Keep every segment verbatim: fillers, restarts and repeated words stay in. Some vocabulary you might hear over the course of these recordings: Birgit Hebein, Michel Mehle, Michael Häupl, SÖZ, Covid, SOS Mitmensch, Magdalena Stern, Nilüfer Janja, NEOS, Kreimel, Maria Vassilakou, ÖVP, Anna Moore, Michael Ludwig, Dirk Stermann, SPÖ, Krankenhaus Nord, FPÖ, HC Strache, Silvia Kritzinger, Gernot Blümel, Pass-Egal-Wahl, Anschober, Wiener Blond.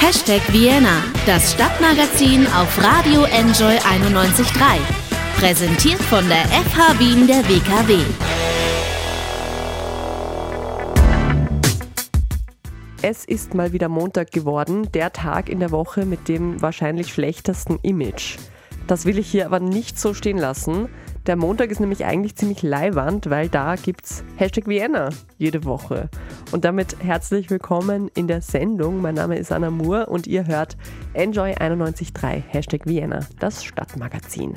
Hashtag Vienna, das Stadtmagazin auf Radio Enjoy einundneunzig Komma drei. Präsentiert von der F H Wien der W K W. Es ist mal wieder Montag geworden, der Tag in der Woche mit dem wahrscheinlich schlechtesten Image. Das will ich hier aber nicht so stehen lassen. Der Montag ist nämlich eigentlich ziemlich leiwand, weil da gibt's Hashtag Vienna jede Woche. Und damit herzlich willkommen in der Sendung. Mein Name ist Anna Moore und ihr hört Enjoy einundneunzig Komma drei Hashtag Vienna, das Stadtmagazin.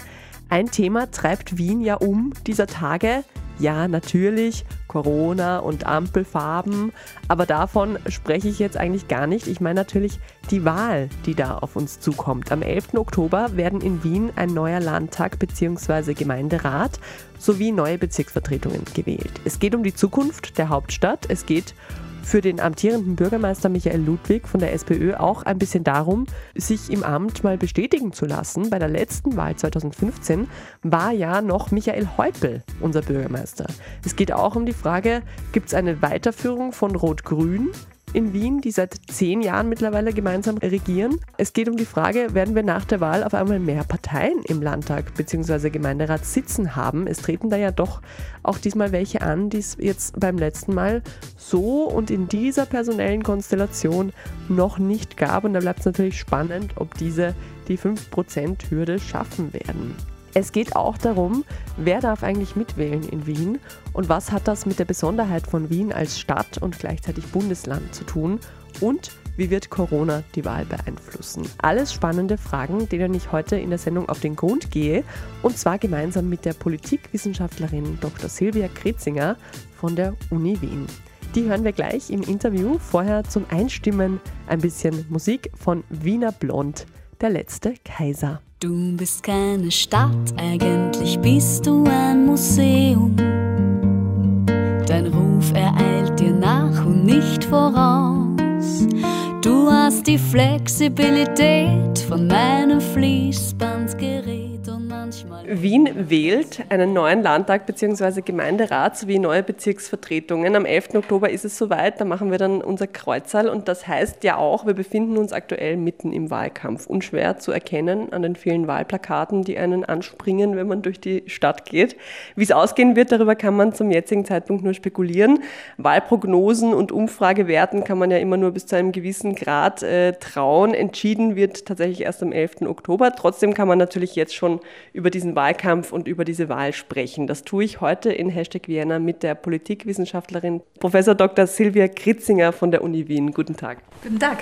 Ein Thema treibt Wien ja um dieser Tage. Ja, natürlich, Corona und Ampelfarben, aber davon spreche ich jetzt eigentlich gar nicht. Ich meine natürlich die Wahl, die da auf uns zukommt. Am elften Oktober werden in Wien ein neuer Landtag bzw. Gemeinderat sowie neue Bezirksvertretungen gewählt. Es geht um die Zukunft der Hauptstadt. Es geht für den amtierenden Bürgermeister Michael Ludwig von der SPÖ auch ein bisschen darum, sich im Amt mal bestätigen zu lassen. Bei der letzten Wahl zweitausendfünfzehn war ja noch Michael Häupl unser Bürgermeister. Es geht auch um die Frage, gibt es eine Weiterführung von Rot-Grün in Wien, die seit zehn Jahren mittlerweile gemeinsam regieren. Es geht um die Frage, werden wir nach der Wahl auf einmal mehr Parteien im Landtag bzw. Gemeinderat sitzen haben? Es treten da ja doch auch diesmal welche an, die es jetzt beim letzten Mal so und in dieser personellen Konstellation noch nicht gab. Und da bleibt es natürlich spannend, ob diese die fünf Prozent Hürde schaffen werden. Es geht auch darum, wer darf eigentlich mitwählen in Wien und was hat das mit der Besonderheit von Wien als Stadt und gleichzeitig Bundesland zu tun und wie wird Corona die Wahl beeinflussen? Alles spannende Fragen, denen ich heute in der Sendung auf den Grund gehe und zwar gemeinsam mit der Politikwissenschaftlerin Doktor Silvia Kritzinger von der Uni Wien. Die hören wir gleich im Interview, vorher zum Einstimmen ein bisschen Musik von Wiener Blond, Der letzte Kaiser. Du bist keine Stadt, eigentlich bist du ein Museum. Dein Ruf ereilt dir nach und nicht voraus. Du hast die Flexibilität von meinem Fließbandgerät und manchmal... Wien wählt einen neuen Landtag bzw. Gemeinderat sowie neue Bezirksvertretungen. Am elften Oktober ist es soweit, da machen wir dann unser Kreuzerl und das heißt ja auch, wir befinden uns aktuell mitten im Wahlkampf. Unschwer zu erkennen an den vielen Wahlplakaten, die einen anspringen, wenn man durch die Stadt geht. Wie es ausgehen wird, darüber kann man zum jetzigen Zeitpunkt nur spekulieren. Wahlprognosen und Umfragewerten kann man ja immer nur bis zu einem gewissen Grad äh, trauen. Entschieden wird tatsächlich erst am elften Oktober. Trotzdem kann man natürlich jetzt schon über diesen Wahlkampf und über diese Wahl sprechen. Das tue ich heute in Hashtag Vienna mit der Politikwissenschaftlerin Professor Doktor Silvia Kritzinger von der Uni Wien. Guten Tag. Guten Tag.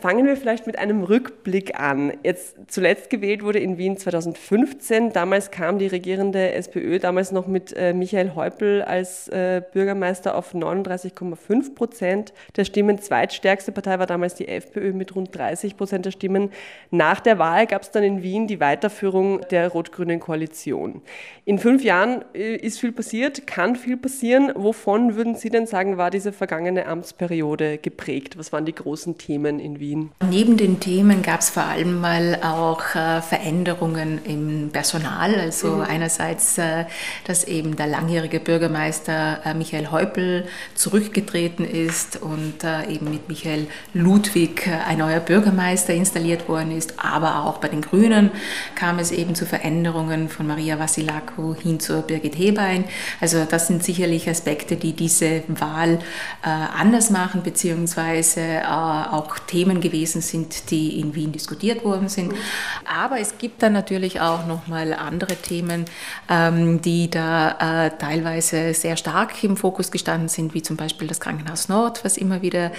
Fangen wir vielleicht mit einem Rückblick an. Jetzt zuletzt gewählt wurde in Wien zweitausendfünfzehn. Damals kam die regierende SPÖ, damals noch mit äh, Michael Häupl als äh, Bürgermeister auf neununddreißig Komma fünf Prozent der Stimmen. Zweitstärkste Partei war damals die FPÖ mit rund dreißig Prozent der Stimmen. Nach der Wahl gab es dann in Wien die Weiterführung der rot-grünen Koalition. In fünf Jahren äh, ist viel passiert, kann viel passieren. Wovon würden Sie denn sagen, war diese vergangene Amtsperiode geprägt? Was waren die großen Themen in Wien? Neben den Themen gab es vor allem mal auch äh, Veränderungen im Personal. Also mhm. einerseits, äh, dass eben der langjährige Bürgermeister äh, Michael Häupl zurückgetreten ist und äh, eben mit Michael Ludwig äh, ein neuer Bürgermeister installiert worden ist. Aber auch bei den Grünen kam es eben zu Veränderungen von Maria Vassilakou hin zur Birgit Hebein. Also das sind sicherlich Aspekte, die diese Wahl äh, anders machen, beziehungsweise äh, auch Themen gewesen sind, die in Wien diskutiert worden sind. Aber es gibt dann natürlich auch nochmal andere Themen, ähm, die da äh, teilweise sehr stark im Fokus gestanden sind, wie zum Beispiel das Krankenhaus Nord, was immer wieder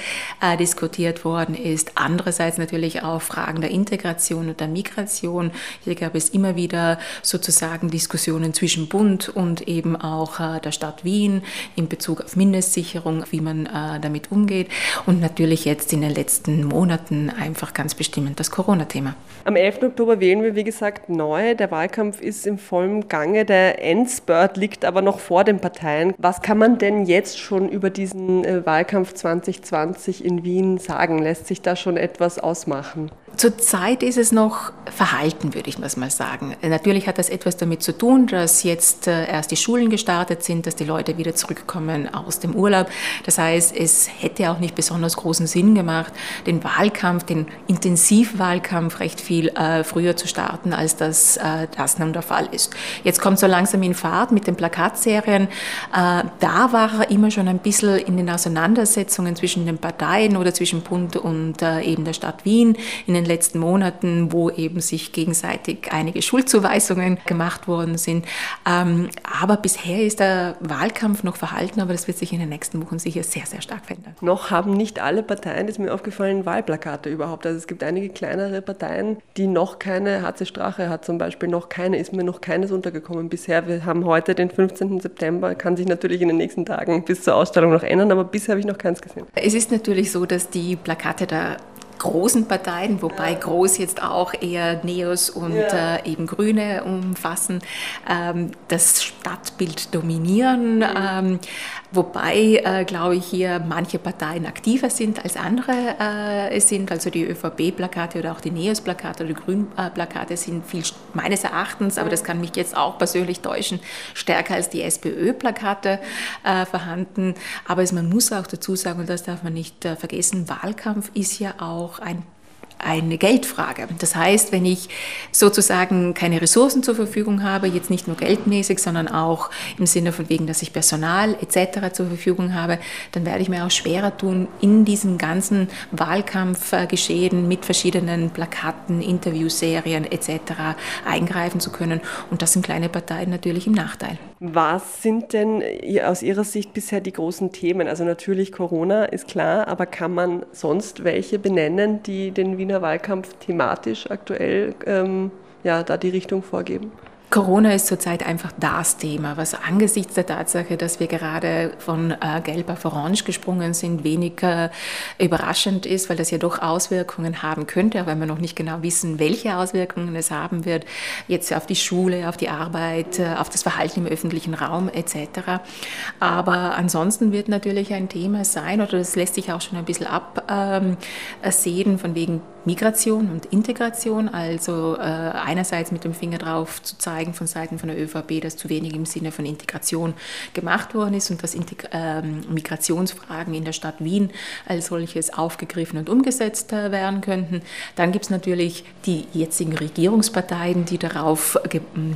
äh, diskutiert worden ist. Andererseits natürlich auch Fragen der Integration und der Migration. Hier gab es immer wieder sozusagen Diskussionen zwischen Bund und eben auch äh, der Stadt Wien in Bezug auf Mindestsicherung, wie man äh, damit umgeht. Und natürlich jetzt in den letzten Monaten einfach ganz bestimmend das Corona-Thema. Am elften Oktober wählen wir, wie gesagt, neu. Der Wahlkampf ist im vollen Gange. Der Endspurt liegt aber noch vor den Parteien. Was kann man denn jetzt schon über diesen Wahlkampf zweitausendzwanzig in Wien sagen? Lässt sich da schon etwas ausmachen? Zurzeit ist es noch verhalten, würde ich mal sagen. Natürlich hat das etwas damit zu tun, dass jetzt erst die Schulen gestartet sind, dass die Leute wieder zurückkommen aus dem Urlaub. Das heißt, es hätte auch nicht besonders großen Sinn gemacht, den Wahlkampf, den Intensivwahlkampf recht viel äh, früher zu starten, als das, äh, das nun der Fall ist. Jetzt kommt so langsam in Fahrt mit den Plakatserien. Äh, da war immer schon ein bisschen in den Auseinandersetzungen zwischen den Parteien oder zwischen Bund und äh, eben der Stadt Wien in den In den letzten Monaten, wo eben sich gegenseitig einige Schuldzuweisungen gemacht worden sind. Aber bisher ist der Wahlkampf noch verhalten, aber das wird sich in den nächsten Wochen sicher sehr, sehr stark verändern. Noch haben nicht alle Parteien, das ist mir aufgefallen, Wahlplakate überhaupt. Also es gibt einige kleinere Parteien, die noch keine, H C Strache hat zum Beispiel, noch keine, ist mir noch keines untergekommen bisher. Wir haben heute den fünfzehnten September, kann sich natürlich in den nächsten Tagen bis zur Ausstrahlung noch ändern, aber bisher habe ich noch keins gesehen. Es ist natürlich so, dass die Plakate da großen Parteien, wobei groß jetzt auch eher Neos und ja. äh, eben Grüne umfassen, ähm, das Stadtbild dominieren, mhm. ähm, wobei, äh, glaube ich, hier manche Parteien aktiver sind als andere äh, sind, also die ÖVP-Plakate oder auch die Neos-Plakate oder die Grün-Plakate sind viel, meines Erachtens, mhm. aber das kann mich jetzt auch persönlich täuschen, stärker als die SPÖ-Plakate äh, vorhanden, aber es, man muss auch dazu sagen, und das darf man nicht äh, vergessen, Wahlkampf ist ja auch auch ein eine Geldfrage. Das heißt, wenn ich sozusagen keine Ressourcen zur Verfügung habe, jetzt nicht nur geldmäßig, sondern auch im Sinne von wegen, dass ich Personal et cetera zur Verfügung habe, dann werde ich mir auch schwerer tun, in diesem ganzen Wahlkampfgeschehen mit verschiedenen Plakaten, Interviewserien et cetera eingreifen zu können. Und das sind kleine Parteien natürlich im Nachteil. Was sind denn aus Ihrer Sicht bisher die großen Themen? Also natürlich Corona ist klar, aber kann man sonst welche benennen, die den Wiener Wahlkampf thematisch aktuell ähm, ja, da die Richtung vorgeben? Corona ist zurzeit einfach das Thema, was angesichts der Tatsache, dass wir gerade von äh, Gelb auf Orange gesprungen sind, weniger überraschend ist, weil das ja doch Auswirkungen haben könnte, auch wenn wir noch nicht genau wissen, welche Auswirkungen es haben wird, jetzt auf die Schule, auf die Arbeit, äh, auf das Verhalten im öffentlichen Raum et cetera. Aber ansonsten wird natürlich ein Thema sein, oder das lässt sich auch schon ein bisschen absehen, ähm, von wegen Migration und Integration, also äh, einerseits mit dem Finger drauf zu zeigen von Seiten von der ÖVP, dass zu wenig im Sinne von Integration gemacht worden ist und dass Integ- äh, Migrationsfragen in der Stadt Wien als solches aufgegriffen und umgesetzt äh, werden könnten. Dann gibt es natürlich die jetzigen Regierungsparteien, die darauf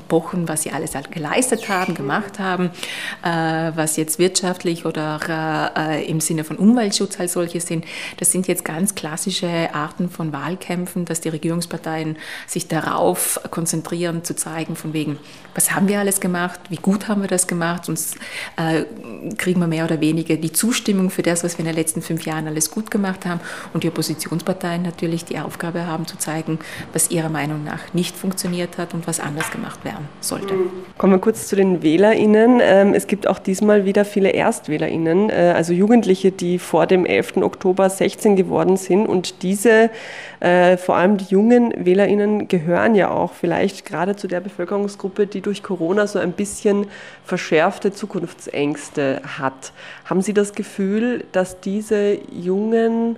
pochen, was sie alles geleistet haben, gemacht haben, äh, was jetzt wirtschaftlich oder äh, im Sinne von Umweltschutz als solches sind. Das sind jetzt ganz klassische Arten von Wahlkämpfen, dass die Regierungsparteien sich darauf konzentrieren, zu zeigen von wegen, was haben wir alles gemacht, wie gut haben wir das gemacht, sonst äh, kriegen wir mehr oder weniger die Zustimmung für das, was wir in den letzten fünf Jahren alles gut gemacht haben, und die Oppositionsparteien natürlich die Aufgabe haben, zu zeigen, was ihrer Meinung nach nicht funktioniert hat und was anders gemacht werden sollte. Kommen wir kurz zu den WählerInnen. Es gibt auch diesmal wieder viele ErstwählerInnen, also Jugendliche, die vor dem elften Oktober sechzehn geworden sind, und diese Äh, vor allem die jungen WählerInnen gehören ja auch vielleicht gerade zu der Bevölkerungsgruppe, die durch Corona so ein bisschen verschärfte Zukunftsängste hat. Haben Sie das Gefühl, dass diese jungen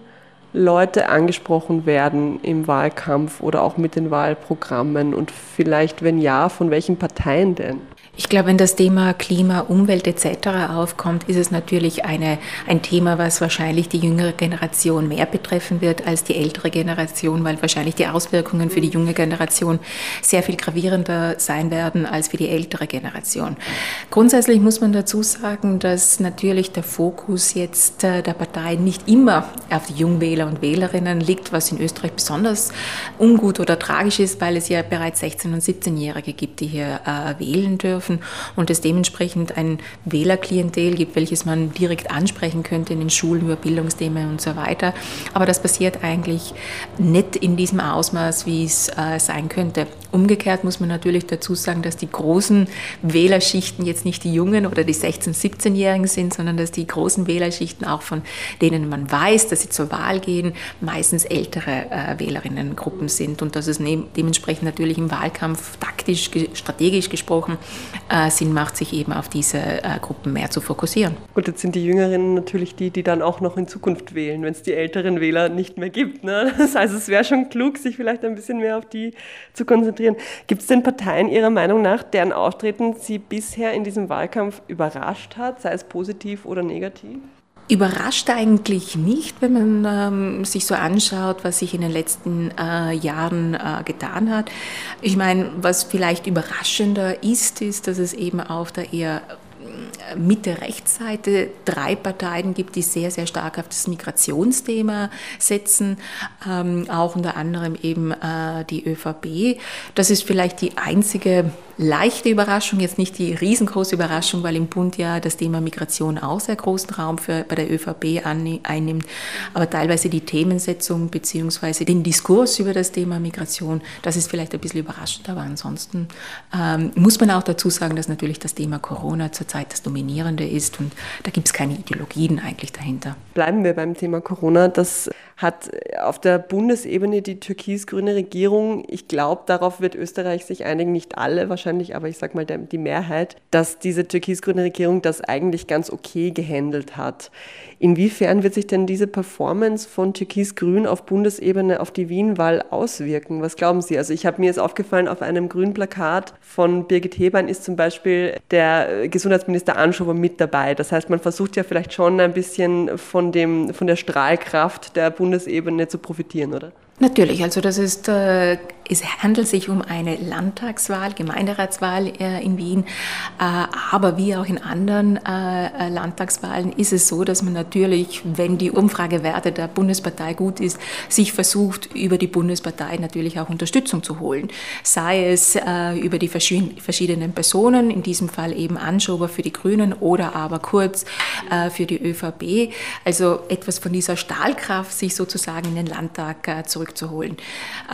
Leute angesprochen werden im Wahlkampf oder auch mit den Wahlprogrammen, und vielleicht, wenn ja, von welchen Parteien denn? Ich glaube, wenn das Thema Klima, Umwelt et cetera aufkommt, ist es natürlich eine, ein Thema, was wahrscheinlich die jüngere Generation mehr betreffen wird als die ältere Generation, weil wahrscheinlich die Auswirkungen für die junge Generation sehr viel gravierender sein werden als für die ältere Generation. Grundsätzlich muss man dazu sagen, dass natürlich der Fokus jetzt der Partei nicht immer auf die Jungwähler und Wählerinnen liegt, was in Österreich besonders ungut oder tragisch ist, weil es ja bereits sechzehn- und siebzehnjährige gibt, die hier äh, wählen dürfen. Und es dementsprechend ein Wählerklientel gibt, welches man direkt ansprechen könnte in den Schulen über Bildungsthemen und so weiter. Aber das passiert eigentlich nicht in diesem Ausmaß, wie es äh, sein könnte. Umgekehrt muss man natürlich dazu sagen, dass die großen Wählerschichten jetzt nicht die Jungen oder die sechzehn-, siebzehnjährigen sind, sondern dass die großen Wählerschichten auch von denen man weiß, dass sie zur Wahl gehen, meistens ältere äh, Wählerinnengruppen sind und dass es ne- dementsprechend natürlich im Wahlkampf taktisch, ge- strategisch gesprochen äh, Sinn macht, sich eben auf diese äh, Gruppen mehr zu fokussieren. Gut, jetzt sind die Jüngerinnen natürlich die, die dann auch noch in Zukunft wählen, wenn es die älteren Wähler nicht mehr gibt. Ne? Das heißt, es wäre schon klug, sich vielleicht ein bisschen mehr auf die zu konzentrieren. Gibt es denn Parteien Ihrer Meinung nach, deren Auftreten Sie bisher in diesem Wahlkampf überrascht hat, sei es positiv oder negativ? Überrascht eigentlich nicht, wenn man ähm, sich so anschaut, was sich in den letzten äh, Jahren äh, getan hat. Ich meine, was vielleicht überraschender ist, ist, dass es eben auf der eher Mitte-Rechtsseite drei Parteien gibt, die sehr, sehr stark auf das Migrationsthema setzen, ähm, auch unter anderem eben äh, die ÖVP. Das ist vielleicht die einzige leichte Überraschung, jetzt nicht die riesengroße Überraschung, weil im Bund ja das Thema Migration auch sehr großen Raum für, bei der ÖVP an, einnimmt, aber teilweise die Themensetzung bzw. den Diskurs über das Thema Migration, das ist vielleicht ein bisschen überraschend, aber ansonsten ähm, muss man auch dazu sagen, dass natürlich das Thema Corona zurzeit das Dominierende ist und da gibt es keine Ideologien eigentlich dahinter. Bleiben wir beim Thema Corona. Das hat auf der Bundesebene die türkis-grüne Regierung, ich glaube, darauf wird Österreich sich einigen, nicht alle wahrscheinlich, aber ich sage mal die Mehrheit, dass diese türkis-grüne Regierung das eigentlich ganz okay gehandelt hat. Inwiefern wird sich denn diese Performance von türkis-grün auf Bundesebene auf die Wienwahl auswirken? Was glauben Sie? Also ich habe mir jetzt aufgefallen, auf einem grünen Plakat von Birgit Hebein ist zum Beispiel der Gesundheitsminister Minister Anschober mit dabei. Das heißt, man versucht ja vielleicht schon ein bisschen von dem, von der Strahlkraft der Bundesebene zu profitieren, oder? Natürlich, also das ist, äh, es handelt sich um eine Landtagswahl, Gemeinderatswahl äh, in Wien, äh, aber wie auch in anderen äh, Landtagswahlen ist es so, dass man natürlich, wenn die Umfragewerte der Bundespartei gut ist, sich versucht, über die Bundespartei natürlich auch Unterstützung zu holen. Sei es äh, über die verschi- verschiedenen Personen, in diesem Fall eben Anschober für die Grünen oder aber Kurz äh, für die ÖVP. Also etwas von dieser Stahlkraft, sich sozusagen in den Landtag äh, zurückzuholen. zu holen.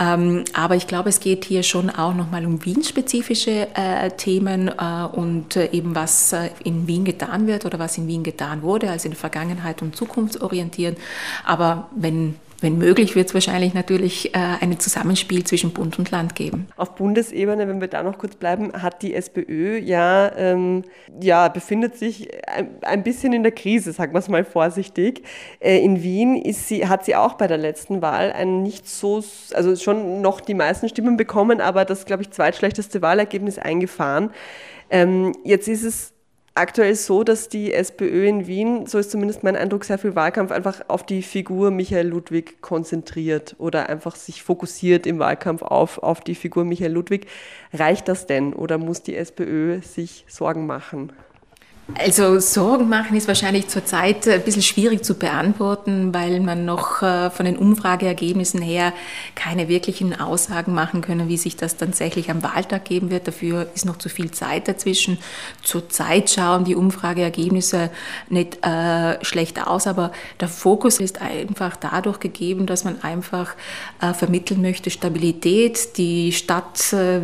Ähm, aber ich glaube, es geht hier schon auch nochmal um Wien-spezifische äh, Themen äh, und äh, eben was äh, in Wien getan wird oder was in Wien getan wurde, also in der Vergangenheit und zukunftsorientiert. Aber wenn Wenn möglich, wird es wahrscheinlich natürlich äh, ein Zusammenspiel zwischen Bund und Land geben. Auf Bundesebene, wenn wir da noch kurz bleiben, hat die SPÖ ja, ähm, ja befindet sich ein, ein bisschen in der Krise, sagen wir es mal vorsichtig. Äh, in Wien ist sie, hat sie auch bei der letzten Wahl ein nicht so, also schon noch die meisten Stimmen bekommen, aber das, glaube ich, zweitschlechteste Wahlergebnis eingefahren. Ähm, jetzt ist es aktuell so, dass die SPÖ in Wien, so ist zumindest mein Eindruck, sehr viel Wahlkampf einfach auf die Figur Michael Ludwig konzentriert oder einfach sich fokussiert im Wahlkampf auf, auf die Figur Michael Ludwig. Reicht das denn oder muss die SPÖ sich Sorgen machen? Also Sorgen machen ist wahrscheinlich zurzeit ein bisschen schwierig zu beantworten, weil man noch von den Umfrageergebnissen her keine wirklichen Aussagen machen können, wie sich das tatsächlich am Wahltag geben wird. Dafür ist noch zu viel Zeit dazwischen. Zurzeit schauen die Umfrageergebnisse nicht äh, schlecht aus, aber der Fokus ist einfach dadurch gegeben, dass man einfach äh, vermitteln möchte Stabilität. Die Stadt äh,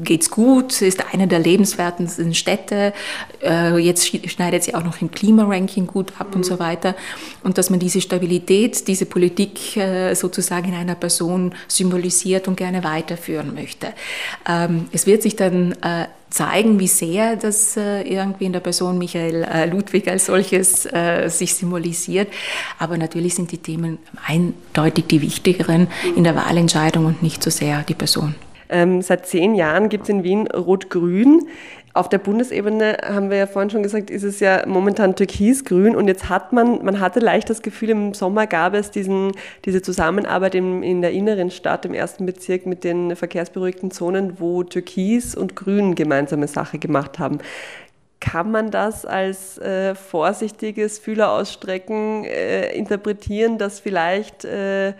geht's gut, ist eine der lebenswertesten Städte. Äh, Jetzt schneidet sie auch noch im Klimaranking gut ab und so weiter. Und dass man diese Stabilität, diese Politik sozusagen in einer Person symbolisiert und gerne weiterführen möchte. Es wird sich dann zeigen, wie sehr das irgendwie in der Person Michael Ludwig als solches sich symbolisiert. Aber natürlich sind die Themen eindeutig die wichtigeren in der Wahlentscheidung und nicht so sehr die Person. Ähm, seit zehn Jahren gibt es in Wien Rot-Grün. Auf der Bundesebene, haben wir ja vorhin schon gesagt, ist es ja momentan türkis-grün und jetzt hat man, man hatte leicht das Gefühl, im Sommer gab es diesen, diese Zusammenarbeit in, in der inneren Stadt, im ersten Bezirk mit den verkehrsberuhigten Zonen, wo türkis und grün gemeinsame Sache gemacht haben. Kann man das als äh, vorsichtiges Fühlerausstrecken äh, interpretieren, dass vielleicht äh,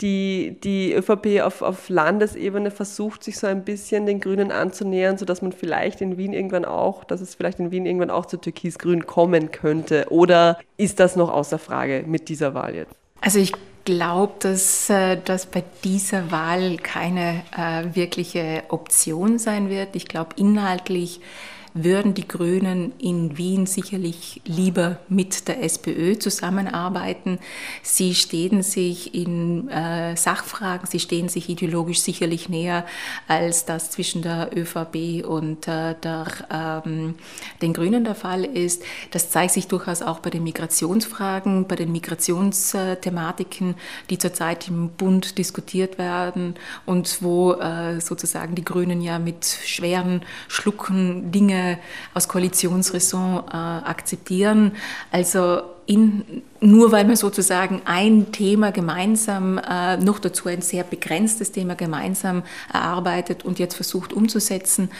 Die, die ÖVP auf, auf Landesebene versucht, sich so ein bisschen den Grünen anzunähern, sodass man vielleicht in Wien irgendwann auch, dass es vielleicht in Wien irgendwann auch zu Türkis-Grün kommen könnte? Oder ist das noch außer Frage mit dieser Wahl jetzt? Also ich glaube, dass das bei dieser Wahl keine äh, wirkliche Option sein wird. Ich glaube, inhaltlich würden die Grünen in Wien sicherlich lieber mit der SPÖ zusammenarbeiten. Sie stehen sich in äh, Sachfragen, sie stehen sich ideologisch sicherlich näher, als das zwischen der ÖVP und äh, der, ähm, den Grünen der Fall ist. Das zeigt sich durchaus auch bei den Migrationsfragen, bei den Migrationsthematiken, die zurzeit im Bund diskutiert werden und wo äh, sozusagen die Grünen ja mit schweren Schlucken Dinge aus Koalitionsräson äh, akzeptieren. Also in, nur weil man sozusagen ein Thema gemeinsam, äh, noch dazu ein sehr begrenztes Thema gemeinsam erarbeitet und jetzt versucht umzusetzen,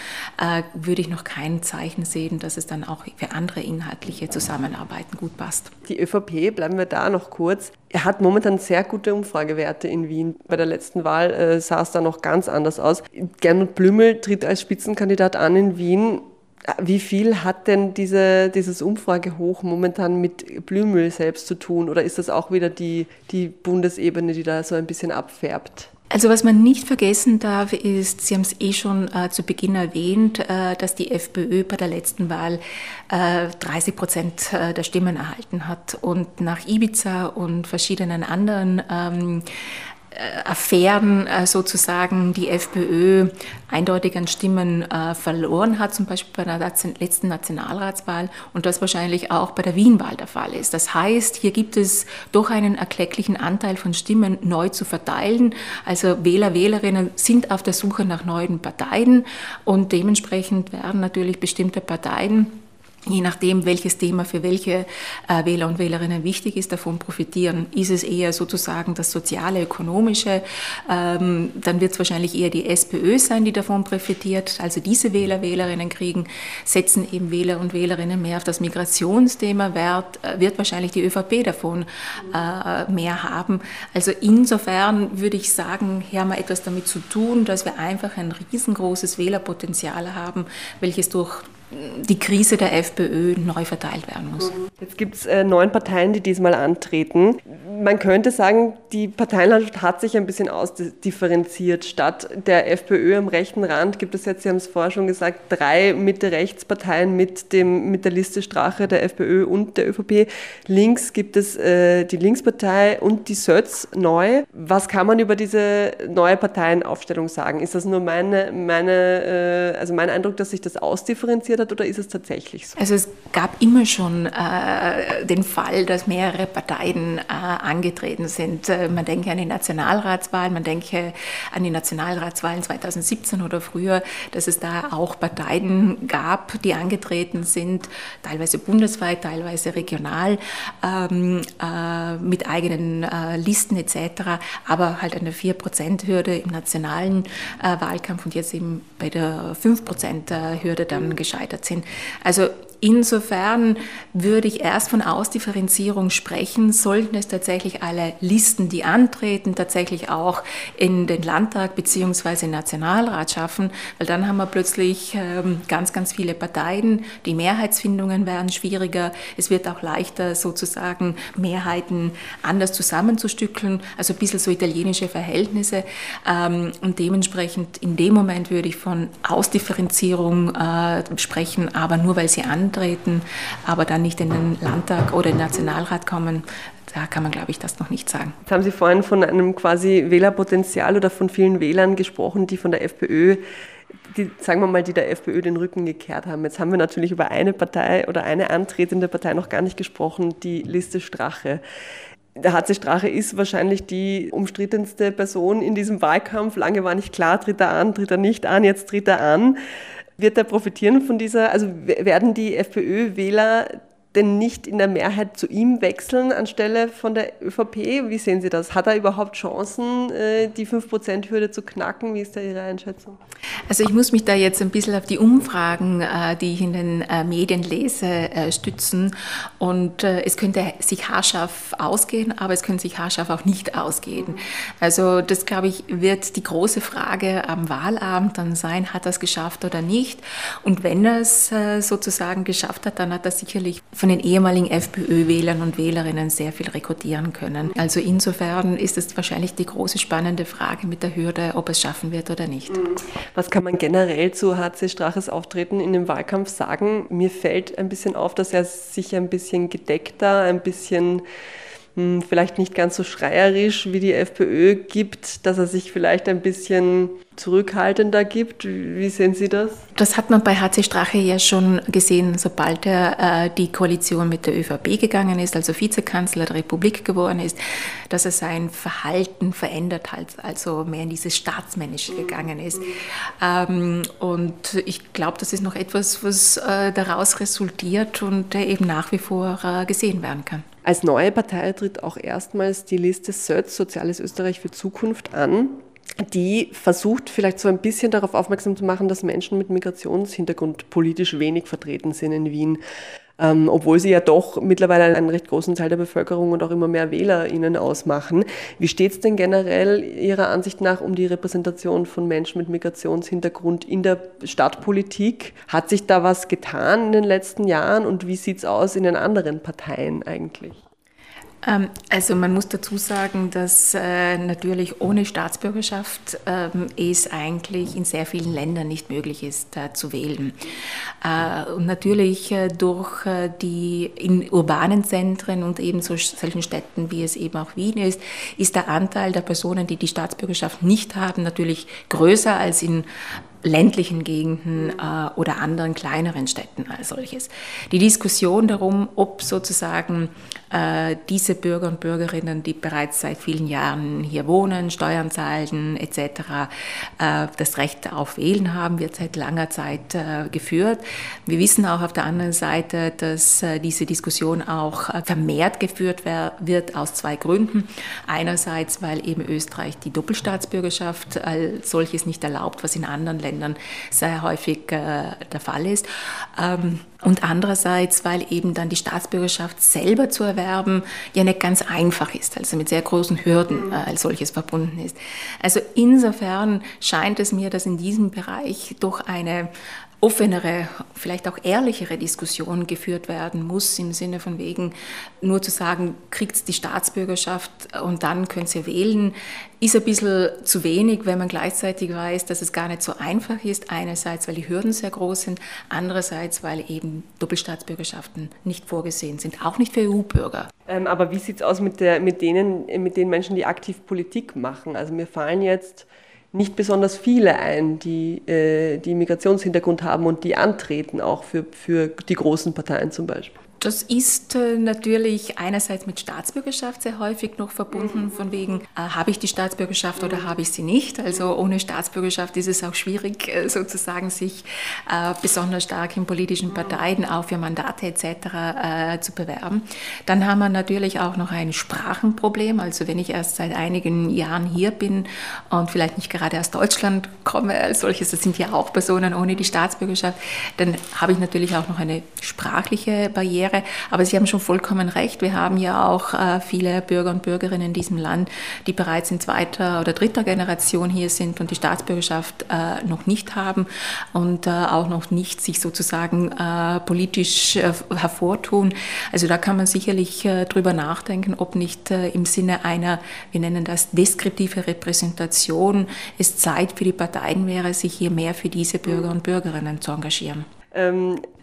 äh, würde ich noch kein Zeichen sehen, dass es dann auch für andere inhaltliche Zusammenarbeiten gut passt. Die ÖVP, bleiben wir da noch kurz, hat momentan sehr gute Umfragewerte in Wien. Bei der letzten Wahl äh, sah es da noch ganz anders aus. Gernot Blümel tritt als Spitzenkandidat an in Wien. Wie viel hat denn diese, dieses Umfragehoch momentan mit Blümel selbst zu tun? Oder ist das auch wieder die, die Bundesebene, die da so ein bisschen abfärbt? Also was man nicht vergessen darf, ist, Sie haben es eh schon äh, zu Beginn erwähnt, äh, dass die FPÖ bei der letzten Wahl äh, dreißig Prozent äh, der Stimmen erhalten hat. Und nach Ibiza und verschiedenen anderen ähm, Affären sozusagen die FPÖ eindeutig an Stimmen verloren hat, zum Beispiel bei der letzten Nationalratswahl und das wahrscheinlich auch bei der Wienwahl der Fall ist. Das heißt, hier gibt es doch einen erklecklichen Anteil von Stimmen neu zu verteilen. Also Wähler, Wählerinnen sind auf der Suche nach neuen Parteien und dementsprechend werden natürlich bestimmte Parteien, je nachdem, welches Thema für welche äh, Wähler und Wählerinnen wichtig ist, davon profitieren. Ist es eher sozusagen das soziale, ökonomische, ähm, dann wird es wahrscheinlich eher die SPÖ sein, die davon profitiert. Also diese Wähler, Wählerinnen kriegen, setzen eben Wähler und Wählerinnen mehr auf das Migrationsthema, wird, wird wahrscheinlich die ÖVP davon äh, mehr haben. Also insofern würde ich sagen, hier haben wir etwas damit zu tun, dass wir einfach ein riesengroßes Wählerpotenzial haben, welches durch die Krise der FPÖ neu verteilt werden muss. Jetzt gibt es äh, neun Parteien, die diesmal antreten. Man könnte sagen, die Parteienlandschaft hat sich ein bisschen ausdifferenziert. Statt der FPÖ am rechten Rand gibt es jetzt, Sie haben es vorher schon gesagt, drei Mitte-Rechts-Parteien mit, dem, mit der Liste Strache, der FPÖ und der ÖVP. Links gibt es äh, die Linkspartei und die SÖZ neu. Was kann man über diese neue Parteienaufstellung sagen? Ist das nur meine, meine, äh, also mein Eindruck, dass sich das ausdifferenziert hat? Oder ist es tatsächlich so? Also es gab immer schon äh, den Fall, dass mehrere Parteien äh, angetreten sind. Äh, man denke an die Nationalratswahl, man denke an die Nationalratswahlen zweitausendsiebzehn oder früher, dass es da auch Parteien gab, die angetreten sind, teilweise bundesweit, teilweise regional, ähm, äh, mit eigenen äh, Listen et cetera, aber halt eine vier Prozent Hürde im nationalen äh, Wahlkampf und jetzt eben bei der fünf Prozent Hürde dann gescheitert sind. Also insofern würde ich erst von Ausdifferenzierung sprechen, sollten es tatsächlich alle Listen, die antreten, tatsächlich auch in den Landtag bzw. Nationalrat schaffen, weil dann haben wir plötzlich ganz, ganz viele Parteien, die Mehrheitsfindungen werden schwieriger, es wird auch leichter sozusagen Mehrheiten anders zusammenzustückeln, also ein bisschen so italienische Verhältnisse und dementsprechend in dem Moment würde ich von Ausdifferenzierung sprechen, aber nur weil sie antreten. Treten, aber dann nicht in den Landtag oder den Nationalrat kommen, da kann man, glaube ich, das noch nicht sagen. Jetzt haben Sie vorhin von einem quasi Wählerpotenzial oder von vielen Wählern gesprochen, die von der FPÖ, die, sagen wir mal, die der FPÖ den Rücken gekehrt haben. Jetzt haben wir natürlich über eine Partei oder eine antretende Partei noch gar nicht gesprochen, die Liste Strache. Der H C Strache ist wahrscheinlich die umstrittenste Person in diesem Wahlkampf. Lange war nicht klar, tritt er an, tritt er nicht an, jetzt tritt er an. Wird er profitieren von dieser, also werden die FPÖ-Wähler denn nicht in der Mehrheit zu ihm wechseln anstelle von der ÖVP? Wie sehen Sie das? Hat er überhaupt Chancen, die fünf Prozent Hürde zu knacken? Wie ist da Ihre Einschätzung? Also ich muss mich da jetzt ein bisschen auf die Umfragen, die ich in den Medien lese, stützen. Und es könnte sich haarscharf ausgehen, aber es könnte sich haarscharf auch nicht ausgehen. Also das, glaube ich, wird die große Frage am Wahlabend dann sein, hat er es geschafft oder nicht? Und wenn er es sozusagen geschafft hat, dann hat er sicherlich von den ehemaligen FPÖ-Wählern und Wählerinnen sehr viel rekrutieren können. Also insofern ist es wahrscheinlich die große spannende Frage mit der Hürde, ob es schaffen wird oder nicht. Was kann man generell zu H C Straches Auftreten in dem Wahlkampf sagen? Mir fällt ein bisschen auf, dass er sich ein bisschen gedeckter, ein bisschen vielleicht nicht ganz so schreierisch wie die FPÖ gibt, dass er sich vielleicht ein bisschen zurückhaltender gibt. Wie sehen Sie das? Das hat man bei H C Strache ja schon gesehen, sobald er äh, die Koalition mit der ÖVP gegangen ist, also Vizekanzler der Republik geworden ist, dass er sein Verhalten verändert hat, also mehr in dieses Staatsmännische gegangen ist. Ähm, und ich glaube, das ist noch etwas, was äh, daraus resultiert und äh, eben nach wie vor äh, gesehen werden kann. Als neue Partei tritt auch erstmals die Liste S Ö Z, Soziales Österreich für Zukunft, an. Die versucht vielleicht so ein bisschen darauf aufmerksam zu machen, dass Menschen mit Migrationshintergrund politisch wenig vertreten sind in Wien, ähm, obwohl sie ja doch mittlerweile einen recht großen Teil der Bevölkerung und auch immer mehr WählerInnen ausmachen. Wie steht es denn generell Ihrer Ansicht nach um die Repräsentation von Menschen mit Migrationshintergrund in der Stadtpolitik? Hat sich da was getan in den letzten Jahren und wie sieht es aus in den anderen Parteien eigentlich? Also man muss dazu sagen, dass äh, natürlich ohne Staatsbürgerschaft ähm, es eigentlich in sehr vielen Ländern nicht möglich ist, äh, zu wählen. Äh, und natürlich äh, durch äh, die in urbanen Zentren und eben so solchen Städten, wie es eben auch Wien ist, ist der Anteil der Personen, die die Staatsbürgerschaft nicht haben, natürlich größer als in ländlichen Gegenden äh, oder anderen kleineren Städten als solches. Die Diskussion darum, ob sozusagen äh, diese Bürger und Bürgerinnen, die bereits seit vielen Jahren hier wohnen, Steuern zahlen et cetera, äh, das Recht auf Wählen haben, wird seit langer Zeit äh, geführt. Wir wissen auch auf der anderen Seite, dass äh, diese Diskussion auch äh, vermehrt geführt wer- wird aus zwei Gründen. Einerseits, weil eben Österreich die Doppelstaatsbürgerschaft als solches nicht erlaubt, was in anderen Ländern sehr häufig äh, der Fall ist. Ähm, und andererseits, weil eben dann die Staatsbürgerschaft selber zu erwerben ja nicht ganz einfach ist, also mit sehr großen Hürden äh, als solches verbunden ist. Also insofern scheint es mir, dass in diesem Bereich doch eine offenere, vielleicht auch ehrlichere Diskussion geführt werden muss, im Sinne von wegen, nur zu sagen, kriegt die Staatsbürgerschaft und dann könnt ihr wählen, ist ein bisschen zu wenig, wenn man gleichzeitig weiß, dass es gar nicht so einfach ist, einerseits, weil die Hürden sehr groß sind, andererseits, weil eben Doppelstaatsbürgerschaften nicht vorgesehen sind, auch nicht für E U-Bürger. Ähm, aber wie sieht es aus mit, der, mit, denen, mit den Menschen, die aktiv Politik machen? Also mir fallen jetzt nicht besonders viele ein, die, die Migrationshintergrund haben und die antreten, auch für, für die großen Parteien zum Beispiel. Das ist natürlich einerseits mit Staatsbürgerschaft sehr häufig noch verbunden, von wegen, äh, habe ich die Staatsbürgerschaft oder habe ich sie nicht? Also ohne Staatsbürgerschaft ist es auch schwierig, äh, sozusagen sich äh, besonders stark in politischen Parteien auch für Mandate et cetera äh, zu bewerben. Dann haben wir natürlich auch noch ein Sprachenproblem. Also wenn ich erst seit einigen Jahren hier bin und vielleicht nicht gerade aus Deutschland komme, als solches, das sind ja auch Personen ohne die Staatsbürgerschaft, dann habe ich natürlich auch noch eine sprachliche Barriere. Aber Sie haben schon vollkommen recht, wir haben ja auch äh, viele Bürger und Bürgerinnen in diesem Land, die bereits in zweiter oder dritter Generation hier sind und die Staatsbürgerschaft äh, noch nicht haben und äh, auch noch nicht sich sozusagen äh, politisch äh, hervortun. Also da kann man sicherlich äh, drüber nachdenken, ob nicht äh, im Sinne einer, wir nennen das deskriptive Repräsentation, es Zeit für die Parteien wäre, sich hier mehr für diese Bürger und Bürgerinnen zu engagieren.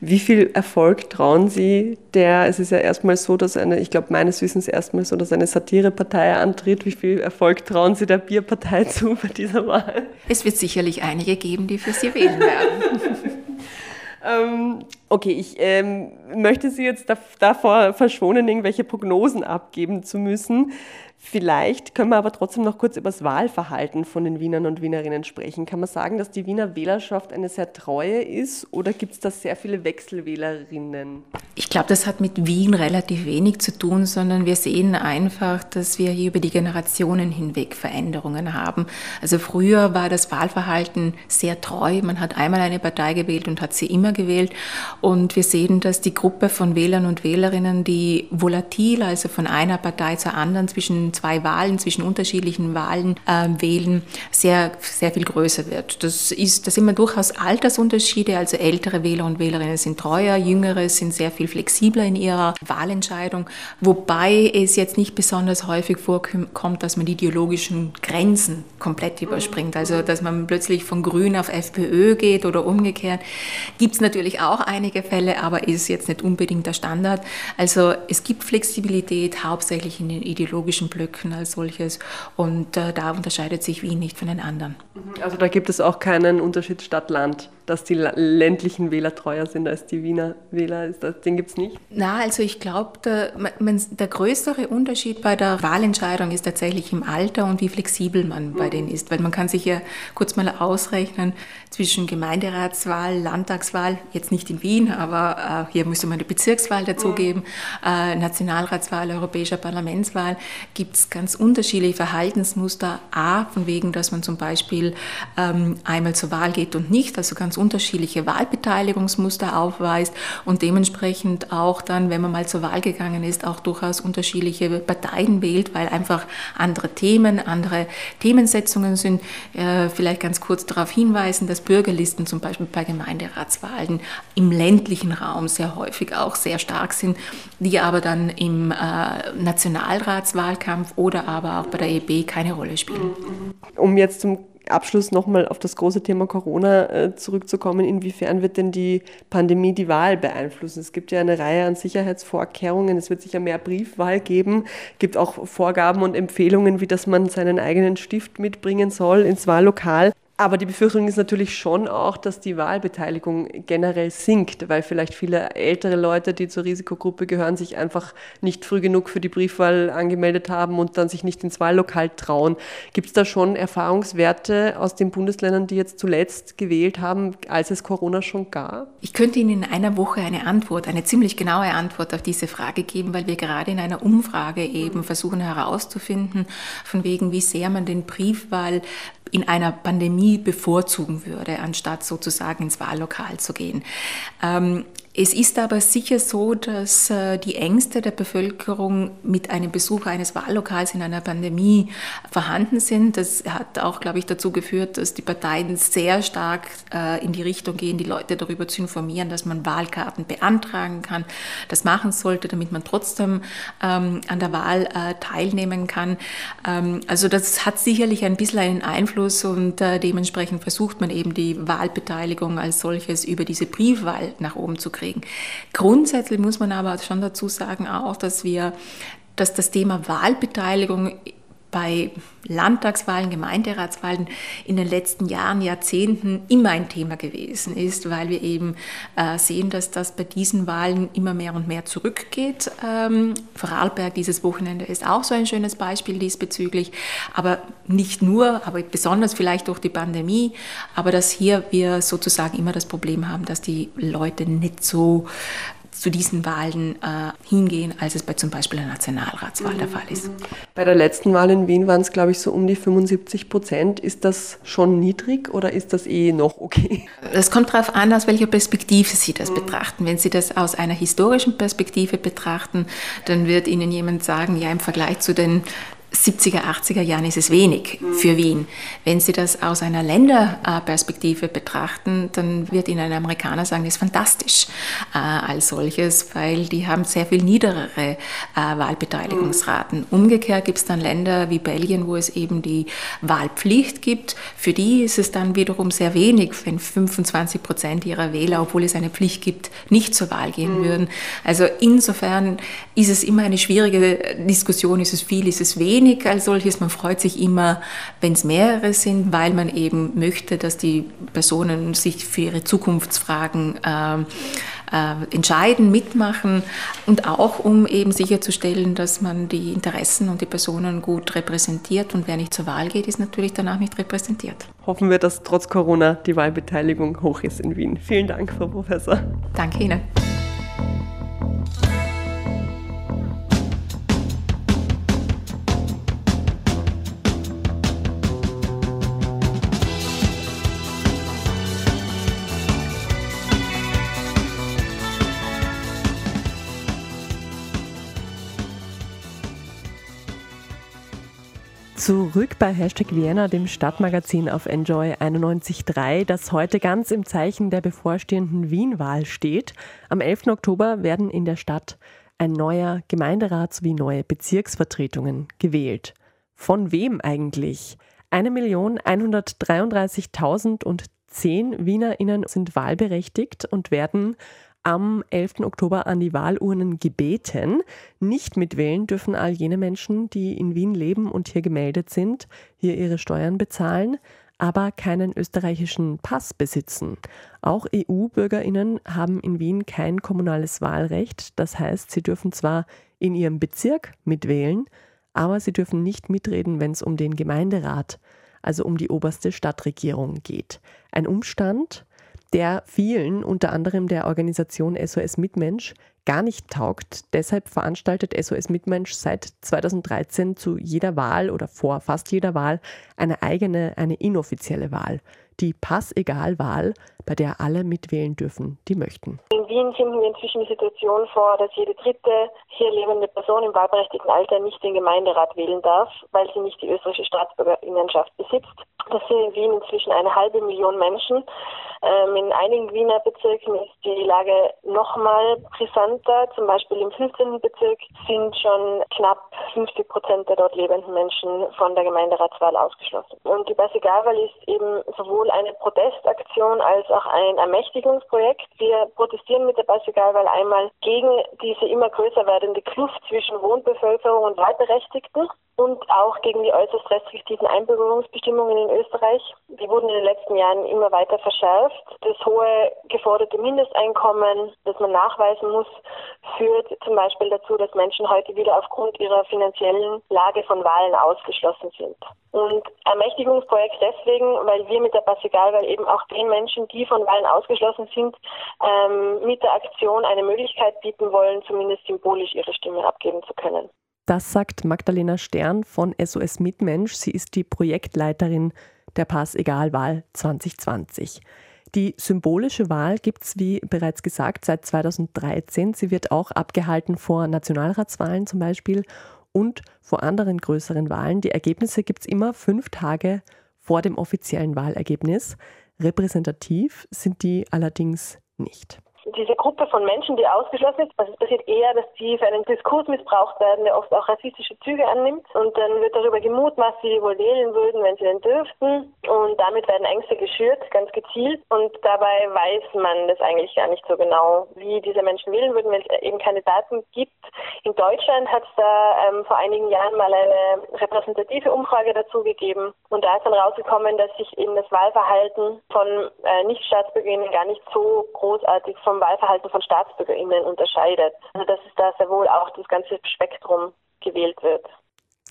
Wie viel Erfolg trauen Sie der, es ist ja erstmal so, dass eine, ich glaube meines Wissens erstmal so, dass eine Satirepartei antritt, wie viel Erfolg trauen Sie der Bierpartei zu bei dieser Wahl? Es wird sicherlich einige geben, die für Sie wählen werden. Okay, ich ähm, möchte Sie jetzt davor verschonen, irgendwelche Prognosen abgeben zu müssen. Vielleicht können wir aber trotzdem noch kurz über das Wahlverhalten von den Wienern und Wienerinnen sprechen. Kann man sagen, dass die Wiener Wählerschaft eine sehr treue ist oder gibt es da sehr viele Wechselwählerinnen? Ich glaube, das hat mit Wien relativ wenig zu tun, sondern wir sehen einfach, dass wir hier über die Generationen hinweg Veränderungen haben. Also früher war das Wahlverhalten sehr treu. Man hat einmal eine Partei gewählt und hat sie immer gewählt. Und wir sehen, dass die Gruppe von Wählern und Wählerinnen, die volatil, also von einer Partei zur anderen zwischen zwischen zwei Wahlen, zwischen unterschiedlichen Wahlen äh, wählen, sehr, sehr viel größer wird. Das ist, das sind wir durchaus Altersunterschiede, also ältere Wähler und Wählerinnen sind treuer, jüngere sind sehr viel flexibler in ihrer Wahlentscheidung, wobei es jetzt nicht besonders häufig vorkommt, dass man die ideologischen Grenzen komplett überspringt, also dass man plötzlich von Grün auf FPÖ geht oder umgekehrt. Gibt es natürlich auch einige Fälle, aber ist jetzt nicht unbedingt der Standard. Also es gibt Flexibilität, hauptsächlich in den ideologischen Blöcken als solches, und äh, da unterscheidet sich Wien nicht von den anderen. Also da gibt es auch keinen Unterschied Stadt-Land, dass die ländlichen Wähler treuer sind als die Wiener Wähler, ist das, den gibt es nicht? Na, also ich glaube, der, der größere Unterschied bei der Wahlentscheidung ist tatsächlich im Alter und wie flexibel man bei mhm. denen ist, weil man kann sich ja kurz mal ausrechnen zwischen Gemeinderatswahl, Landtagswahl, jetzt nicht in Wien, aber äh, hier müsste man die Bezirkswahl dazugeben, mhm. äh, Nationalratswahl, Europäischer Parlamentswahl, gibt es ganz unterschiedliche Verhaltensmuster, a, von wegen, dass man zum Beispiel ähm, einmal zur Wahl geht und nicht, also ganz unterschiedliche Wahlbeteiligungsmuster aufweist und dementsprechend auch dann, wenn man mal zur Wahl gegangen ist, auch durchaus unterschiedliche Parteien wählt, weil einfach andere Themen, andere Themensetzungen sind. Äh, vielleicht ganz kurz darauf hinweisen, dass Bürgerlisten zum Beispiel bei Gemeinderatswahlen im ländlichen Raum sehr häufig auch sehr stark sind, die aber dann im äh, Nationalratswahlkampf oder aber auch bei der E B keine Rolle spielen. Um jetzt zum Abschluss nochmal auf das große Thema Corona zurückzukommen. Inwiefern wird denn die Pandemie die Wahl beeinflussen? Es gibt ja eine Reihe an Sicherheitsvorkehrungen. Es wird sicher mehr Briefwahl geben. Es gibt auch Vorgaben und Empfehlungen, wie dass man seinen eigenen Stift mitbringen soll ins Wahllokal. Aber die Befürchtung ist natürlich schon auch, dass die Wahlbeteiligung generell sinkt, weil vielleicht viele ältere Leute, die zur Risikogruppe gehören, sich einfach nicht früh genug für die Briefwahl angemeldet haben und dann sich nicht ins Wahllokal trauen. Gibt es da schon Erfahrungswerte aus den Bundesländern, die jetzt zuletzt gewählt haben, als es Corona schon gab? Ich könnte Ihnen in einer Woche eine Antwort, eine ziemlich genaue Antwort auf diese Frage geben, weil wir gerade in einer Umfrage eben versuchen herauszufinden, von wegen, wie sehr man den Briefwahl in einer Pandemie bevorzugen würde, anstatt sozusagen ins Wahllokal zu gehen. Ähm Es ist aber sicher so, dass die Ängste der Bevölkerung mit einem Besuch eines Wahllokals in einer Pandemie vorhanden sind. Das hat auch, glaube ich, dazu geführt, dass die Parteien sehr stark in die Richtung gehen, die Leute darüber zu informieren, dass man Wahlkarten beantragen kann, das machen sollte, damit man trotzdem an der Wahl teilnehmen kann. Also das hat sicherlich ein bisschen einen Einfluss, und dementsprechend versucht man eben die Wahlbeteiligung als solches über diese Briefwahl nach oben zu kriegen. Kriegen. Grundsätzlich muss man aber schon dazu sagen auch, dass wir, dass das Thema Wahlbeteiligung bei Landtagswahlen, Gemeinderatswahlen in den letzten Jahren, Jahrzehnten immer ein Thema gewesen ist, weil wir eben äh, sehen, dass das bei diesen Wahlen immer mehr und mehr zurückgeht. Ähm, Vorarlberg dieses Wochenende ist auch so ein schönes Beispiel diesbezüglich, aber nicht nur, aber besonders vielleicht durch die Pandemie, aber dass hier wir sozusagen immer das Problem haben, dass die Leute nicht so zu diesen Wahlen äh, hingehen, als es bei zum Beispiel der Nationalratswahl der Fall ist. Bei der letzten Wahl in Wien waren es, glaube ich, so um die fünfundsiebzig Prozent. Ist das schon niedrig oder ist das eh noch okay? Das kommt darauf an, aus welcher Perspektive Sie das mhm. betrachten. Wenn Sie das aus einer historischen Perspektive betrachten, dann wird Ihnen jemand sagen, ja, im Vergleich zu den siebziger, achtziger Jahren ist es wenig für Wien. Wenn Sie das aus einer Länderperspektive betrachten, dann wird Ihnen ein Amerikaner sagen, das ist fantastisch äh, als solches, weil die haben sehr viel niedrigere äh, Wahlbeteiligungsraten. Umgekehrt gibt es dann Länder wie Belgien, wo es eben die Wahlpflicht gibt. Für die ist es dann wiederum sehr wenig, wenn fünfundzwanzig Prozent ihrer Wähler, obwohl es eine Pflicht gibt, nicht zur Wahl gehen mhm. würden. Also insofern ist es immer eine schwierige Diskussion, ist es viel, ist es wenig. Als solches, man freut sich immer, wenn es mehrere sind, weil man eben möchte, dass die Personen sich für ihre Zukunftsfragen äh, äh, entscheiden, mitmachen und auch, um eben sicherzustellen, dass man die Interessen und die Personen gut repräsentiert, und wer nicht zur Wahl geht, ist natürlich danach nicht repräsentiert. Hoffen wir, dass trotz Corona die Wahlbeteiligung hoch ist in Wien. Vielen Dank, Frau Professor. Danke Ihnen. Zurück bei Hashtag Vienna, dem Stadtmagazin auf Enjoy einundneunzig Komma drei, das heute ganz im Zeichen der bevorstehenden Wien-Wahl steht. Am elften Oktober werden in der Stadt ein neuer Gemeinderat sowie neue Bezirksvertretungen gewählt. Von wem eigentlich? eine Million einhundertdreiunddreißigtausendzehn WienerInnen sind wahlberechtigt und werden am elften Oktober an die Wahlurnen gebeten. Nicht mitwählen dürfen all jene Menschen, die in Wien leben und hier gemeldet sind, hier ihre Steuern bezahlen, aber keinen österreichischen Pass besitzen. Auch E U-BürgerInnen haben in Wien kein kommunales Wahlrecht. Das heißt, sie dürfen zwar in ihrem Bezirk mitwählen, aber sie dürfen nicht mitreden, wenn es um den Gemeinderat, also um die oberste Stadtregierung geht. Ein Umstand, der vielen, unter anderem der Organisation S O S Mitmensch, gar nicht taugt. Deshalb veranstaltet S O S Mitmensch seit zweitausenddreizehn zu jeder Wahl oder vor fast jeder Wahl eine eigene, eine inoffizielle Wahl. Die Pass-Egal-Wahl, bei der alle mitwählen dürfen, die möchten. In Wien finden wir inzwischen die Situation vor, dass jede dritte hier lebende Person im wahlberechtigten Alter nicht den Gemeinderat wählen darf, weil sie nicht die österreichische Staatsbürgerinnenschaft besitzt. Das sind in Wien inzwischen eine halbe Million Menschen. In einigen Wiener Bezirken ist die Lage nochmal brisanter. Zum Beispiel im fünfzehnten Bezirk sind schon knapp fünfzig Prozent der dort lebenden Menschen von der Gemeinderatswahl ausgeschlossen. Und die Pass-Egal-Wahl ist eben sowohl eine Protestaktion als auch ein Ermächtigungsprojekt. Wir protestieren mit der Pass-Egal-Wahl einmal gegen diese immer größer werdende Kluft zwischen Wohnbevölkerung und Wahlberechtigten. Und auch gegen die äußerst restriktiven Einbürgerungsbestimmungen in Österreich. Die wurden in den letzten Jahren immer weiter verschärft. Das hohe geforderte Mindesteinkommen, das man nachweisen muss, führt zum Beispiel dazu, dass Menschen heute wieder aufgrund ihrer finanziellen Lage von Wahlen ausgeschlossen sind. Und Ermächtigungsprojekt deswegen, weil wir mit der Pass-Egal-Wahl eben auch den Menschen, die von Wahlen ausgeschlossen sind, ähm, mit der Aktion eine Möglichkeit bieten wollen, zumindest symbolisch ihre Stimme abgeben zu können. Das sagt Magdalena Stern von S O S Mitmensch. Sie ist die Projektleiterin der Pass-Egal-Wahl zwanzig zwanzig. Die symbolische Wahl gibt es, wie bereits gesagt, seit zweitausenddreizehn. Sie wird auch abgehalten vor Nationalratswahlen zum Beispiel und vor anderen größeren Wahlen. Die Ergebnisse gibt es immer fünf Tage vor dem offiziellen Wahlergebnis. Repräsentativ sind die allerdings nicht. Diese Gruppe von Menschen, die ausgeschlossen ist, also es passiert eher, dass die für einen Diskurs missbraucht werden, der oft auch rassistische Züge annimmt. Und dann wird darüber gemutmaßt, was sie wohl wählen würden, wenn sie denn dürften. Und damit werden Ängste geschürt, ganz gezielt. Und dabei weiß man das eigentlich gar nicht so genau, wie diese Menschen wählen würden, wenn es eben keine Daten gibt. In Deutschland hat es da ähm, vor einigen Jahren mal eine repräsentative Umfrage dazu gegeben. Und da ist dann rausgekommen, dass sich eben das Wahlverhalten von äh, Nichtstaatsbürgerinnen gar nicht so großartig vom Wahlverhalten von StaatsbürgerInnen unterscheidet. Also dass es da sehr wohl auch das ganze Spektrum gewählt wird.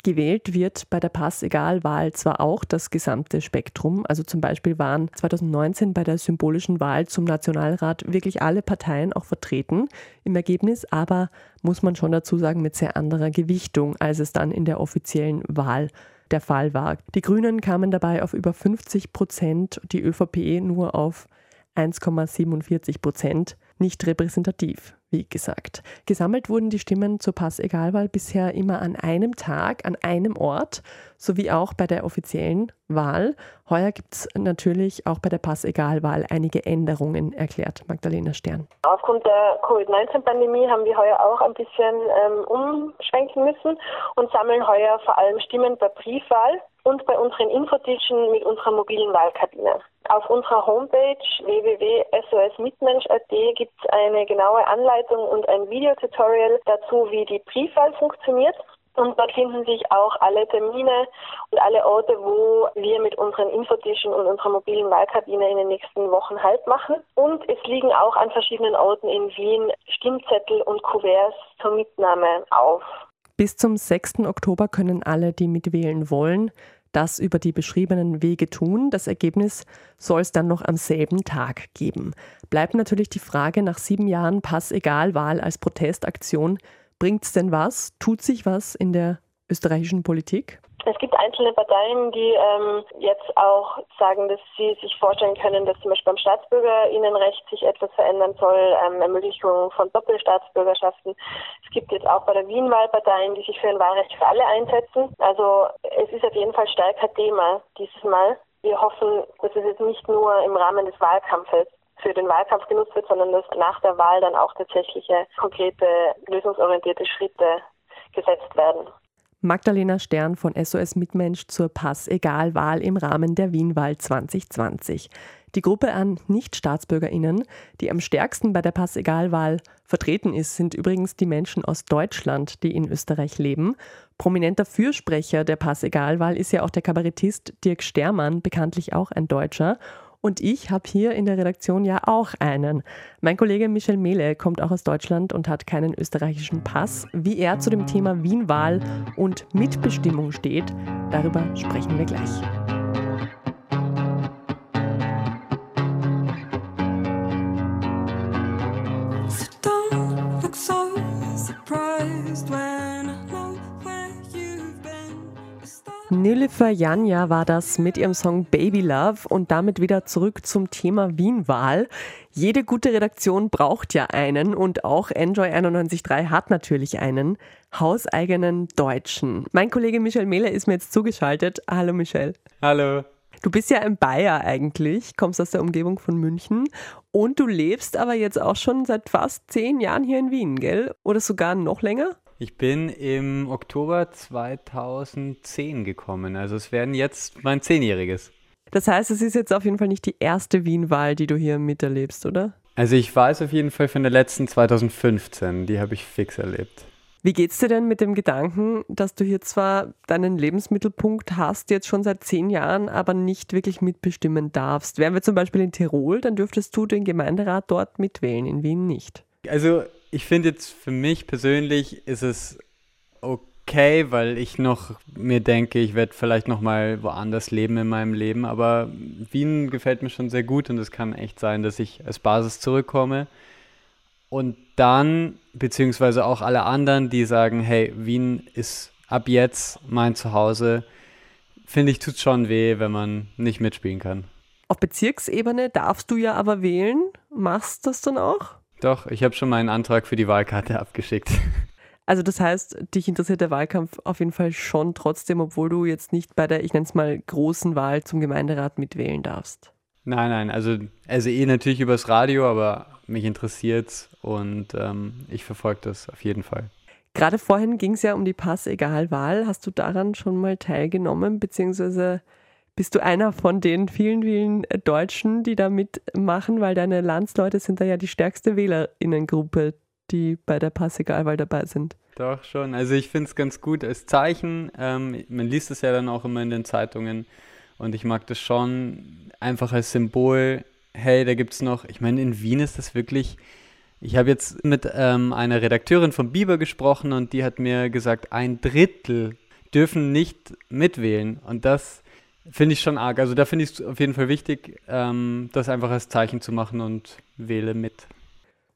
Gewählt wird bei der Pass-Egal-Wahl zwar auch das gesamte Spektrum, also zum Beispiel waren zweitausendneunzehn bei der symbolischen Wahl zum Nationalrat wirklich alle Parteien auch vertreten im Ergebnis, aber muss man schon dazu sagen, mit sehr anderer Gewichtung, als es dann in der offiziellen Wahl der Fall war. Die Grünen kamen dabei auf über fünfzig Prozent, die ÖVP nur auf eins Komma siebenundvierzig Prozent, nicht repräsentativ, wie gesagt. Gesammelt wurden die Stimmen zur Pass-Egal-Wahl bisher immer an einem Tag, an einem Ort, sowie auch bei der offiziellen Wahl. Heuer gibt es natürlich auch bei der Pass-Egal-Wahl einige Änderungen, erklärt Magdalena Stern. Aufgrund der Covid neunzehn Pandemie haben wir heuer auch ein bisschen ähm, umschwenken müssen und sammeln heuer vor allem Stimmen bei Briefwahl und bei unseren Infotischen mit unserer mobilen Wahlkabine. Auf unserer Homepage w w w punkt s o s mitmensch punkt a t gibt es eine genaue Anleitung und ein Videotutorial dazu, wie die Briefwahl funktioniert. Und dort finden sich auch alle Termine und alle Orte, wo wir mit unseren Infotischen und unserer mobilen Wahlkabine in den nächsten Wochen Halt machen. Und es liegen auch an verschiedenen Orten in Wien Stimmzettel und Kuverts zur Mitnahme auf. Bis zum sechsten Oktober können alle, die mitwählen wollen, das über die beschriebenen Wege tun. Das Ergebnis soll es dann noch am selben Tag geben. Bleibt natürlich die Frage, nach sieben Jahren Pass-Egal-Wahl als Protestaktion, bringt's denn was? Tut sich was in der österreichischen Politik? Es gibt einzelne Parteien, die ähm, jetzt auch sagen, dass sie sich vorstellen können, dass zum Beispiel beim Staatsbürgerinnenrecht sich etwas verändern soll, ähm, Ermöglichung von Doppelstaatsbürgerschaften. Es gibt jetzt auch bei der Wien-Wahl Parteien, die sich für ein Wahlrecht für alle einsetzen. Also es ist auf jeden Fall stärker Thema dieses Mal. Wir hoffen, dass es jetzt nicht nur im Rahmen des Wahlkampfes für den Wahlkampf genutzt wird, sondern dass nach der Wahl dann auch tatsächliche, konkrete, lösungsorientierte Schritte gesetzt werden. Magdalena Stern von S O S Mitmensch zur Pass-Egal-Wahl im Rahmen der Wienwahl zwanzig zwanzig. Die Gruppe an Nicht-StaatsbürgerInnen, die am stärksten bei der Pass-Egal-Wahl vertreten ist, sind übrigens die Menschen aus Deutschland, die in Österreich leben. Prominenter Fürsprecher der Pass-Egal-Wahl ist ja auch der Kabarettist Dirk Stermann, bekanntlich auch ein Deutscher. Und ich habe hier in der Redaktion ja auch einen. Mein Kollege Michel Mehle kommt auch aus Deutschland und hat keinen österreichischen Pass. Wie er zu dem Thema Wienwahl und Mitbestimmung steht, darüber sprechen wir gleich. Nilüfer Janja war das mit ihrem Song Baby Love und damit wieder zurück zum Thema Wienwahl. Jede gute Redaktion braucht ja einen und auch Enjoy einundneunzig Komma drei hat natürlich einen hauseigenen Deutschen. Mein Kollege Michel Mehle ist mir jetzt zugeschaltet. Hallo Michel. Hallo. Du bist ja ein Bayer eigentlich, kommst aus der Umgebung von München und du lebst aber jetzt auch schon seit fast zehn Jahren hier in Wien, gell? Oder sogar noch länger? Ich bin im Oktober zweitausendzehn gekommen, also es werden jetzt mein Zehnjähriges. Das heißt, es ist jetzt auf jeden Fall nicht die erste Wienwahl, die du hier miterlebst, oder? Also ich weiß auf jeden Fall von der letzten zweitausendfünfzehn, die habe ich fix erlebt. Wie geht's dir denn mit dem Gedanken, dass du hier zwar deinen Lebensmittelpunkt hast, jetzt schon seit zehn Jahren, aber nicht wirklich mitbestimmen darfst? Wären wir zum Beispiel in Tirol, dann dürftest du den Gemeinderat dort mitwählen, in Wien nicht. Also ich finde jetzt für mich persönlich ist es okay, weil ich noch mir denke, ich werde vielleicht nochmal woanders leben in meinem Leben, aber Wien gefällt mir schon sehr gut und es kann echt sein, dass ich als Basis zurückkomme. Und dann, beziehungsweise auch alle anderen, die sagen, hey, Wien ist ab jetzt mein Zuhause, finde ich, tut schon weh, wenn man nicht mitspielen kann. Auf Bezirksebene darfst du ja aber wählen. Machst du das dann auch? Doch, ich habe schon meinen Antrag für die Wahlkarte abgeschickt. Also das heißt, dich interessiert der Wahlkampf auf jeden Fall schon trotzdem, obwohl du jetzt nicht bei der, ich nenne es mal, großen Wahl zum Gemeinderat mitwählen darfst. Nein, nein, also, also eh natürlich übers Radio, aber mich interessiert's und ähm, ich verfolge das auf jeden Fall. Gerade vorhin ging es ja um die Pass-Egal-Wahl. Hast du daran schon mal teilgenommen, beziehungsweise bist du einer von den vielen, vielen Deutschen, die da mitmachen, weil deine Landsleute sind da ja die stärkste WählerInnengruppe, die bei der Pass-Egal-Wahl dabei sind? Doch, schon. Also ich finde es ganz gut als Zeichen. Ähm, man liest es ja dann auch immer in den Zeitungen. Und ich mag das schon einfach als Symbol, hey, da gibt's noch, ich meine, in Wien ist das wirklich, ich habe jetzt mit ähm, einer Redakteurin von Biber gesprochen und die hat mir gesagt, ein Drittel dürfen nicht mitwählen. Und das finde ich schon arg. Also da finde ich es auf jeden Fall wichtig, ähm, das einfach als Zeichen zu machen und wähle mit.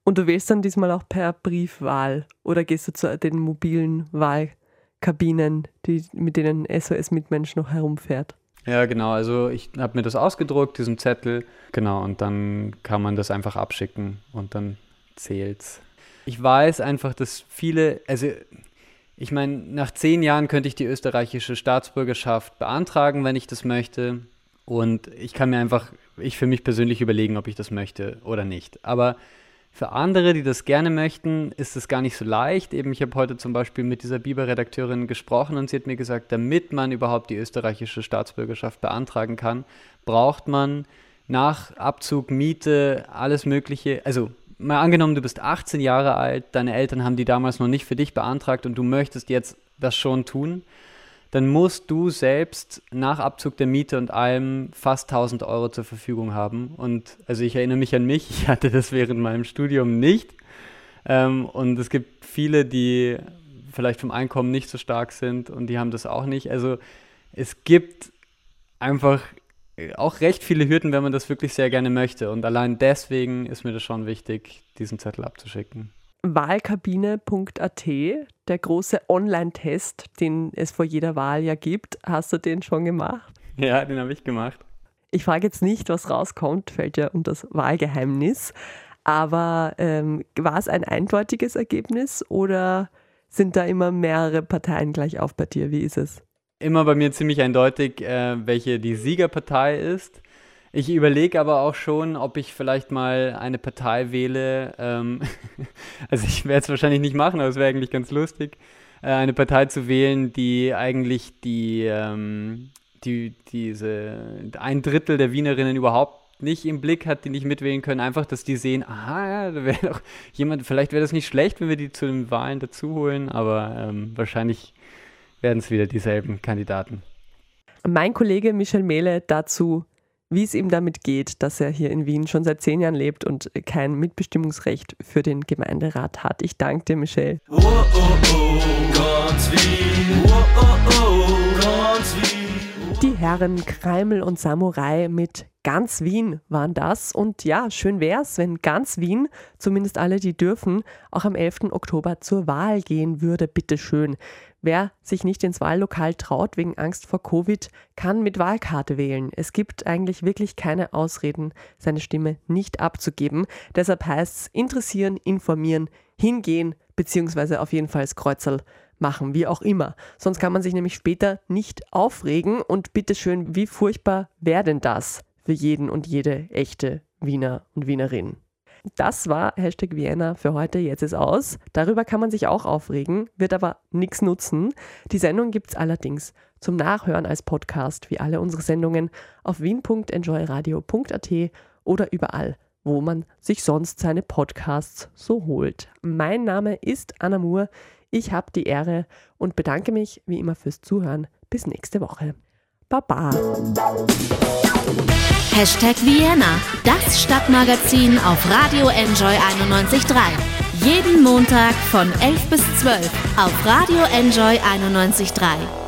Und du wählst dann diesmal auch per Briefwahl oder gehst du zu den mobilen Wahlkabinen, die, mit denen S O S Mitmensch noch herumfährt? Ja, genau. Also ich habe mir das ausgedruckt, diesen Zettel. Genau, und dann kann man das einfach abschicken und dann zählt's. Ich weiß einfach, dass viele, also ich meine, nach zehn Jahren könnte ich die österreichische Staatsbürgerschaft beantragen, wenn ich das möchte. Und ich kann mir einfach, ich für mich persönlich überlegen, ob ich das möchte oder nicht. Aber für andere, die das gerne möchten, ist es gar nicht so leicht. Eben, ich habe heute zum Beispiel mit dieser Biber-Redakteurin gesprochen und sie hat mir gesagt, damit man überhaupt die österreichische Staatsbürgerschaft beantragen kann, braucht man nach Abzug, Miete, alles Mögliche. Also mal angenommen, du bist achtzehn Jahre alt, deine Eltern haben die damals noch nicht für dich beantragt und du möchtest jetzt das schon tun, dann musst du selbst nach Abzug der Miete und allem fast tausend Euro zur Verfügung haben. Und also ich erinnere mich an mich, ich hatte das während meinem Studium nicht. Ähm, und es gibt viele, die vielleicht vom Einkommen nicht so stark sind und die haben das auch nicht. Also es gibt einfach auch recht viele Hürden, wenn man das wirklich sehr gerne möchte. Und allein deswegen ist mir das schon wichtig, diesen Zettel abzuschicken. Wahlkabine punkt a t, der große Online-Test, den es vor jeder Wahl ja gibt. Hast du den schon gemacht? Ja, den habe ich gemacht. Ich frage jetzt nicht, was rauskommt, fällt ja unter das Wahlgeheimnis. Aber ähm, war es ein eindeutiges Ergebnis oder sind da immer mehrere Parteien gleich auf bei dir? Wie ist es? Immer bei mir ziemlich eindeutig, äh, welche die Siegerpartei ist. Ich überlege aber auch schon, ob ich vielleicht mal eine Partei wähle. Ähm, also ich werde es wahrscheinlich nicht machen, aber es wäre eigentlich ganz lustig, äh, eine Partei zu wählen, die eigentlich die, ähm, die diese ein Drittel der Wienerinnen überhaupt nicht im Blick hat, die nicht mitwählen können. Einfach, dass die sehen, aha, da wäre doch jemand, vielleicht wäre das nicht schlecht, wenn wir die zu den Wahlen dazuholen, aber ähm, wahrscheinlich werden es wieder dieselben Kandidaten. Mein Kollege Michel Mehle dazu, wie es ihm damit geht, dass er hier in Wien schon seit zehn Jahren lebt und kein Mitbestimmungsrecht für den Gemeinderat hat. Ich danke dir, Michel. Oh, oh, oh, ganz Wien. Oh, oh, oh, ganz Wien. Die Herren Kreimel und Samurai mit Ganz Wien waren das. Und ja, schön wär's, wenn ganz Wien, zumindest alle, die dürfen, auch am elften Oktober zur Wahl gehen würde. Bitteschön. Wer sich nicht ins Wahllokal traut wegen Angst vor Covid, kann mit Wahlkarte wählen. Es gibt eigentlich wirklich keine Ausreden, seine Stimme nicht abzugeben. Deshalb heißt es interessieren, informieren, hingehen bzw. auf jeden Fall das Kreuzerl machen, wie auch immer. Sonst kann man sich nämlich später nicht aufregen. Und bitteschön, wie furchtbar wäre denn das für jeden und jede echte Wiener und Wienerin? Das war Hashtag Vienna für heute, jetzt ist aus. Darüber kann man sich auch aufregen, wird aber nichts nutzen. Die Sendung gibt es allerdings zum Nachhören als Podcast, wie alle unsere Sendungen, auf wien punkt enjoy radio punkt a t oder überall, wo man sich sonst seine Podcasts so holt. Mein Name ist Anna Moore, ich habe die Ehre und bedanke mich wie immer fürs Zuhören. Bis nächste Woche. Baba. Hashtag Vienna, das Stadtmagazin auf Radio Enjoy einundneunzig Komma drei. Jeden Montag von elf bis zwölf auf Radio Enjoy einundneunzig Komma drei.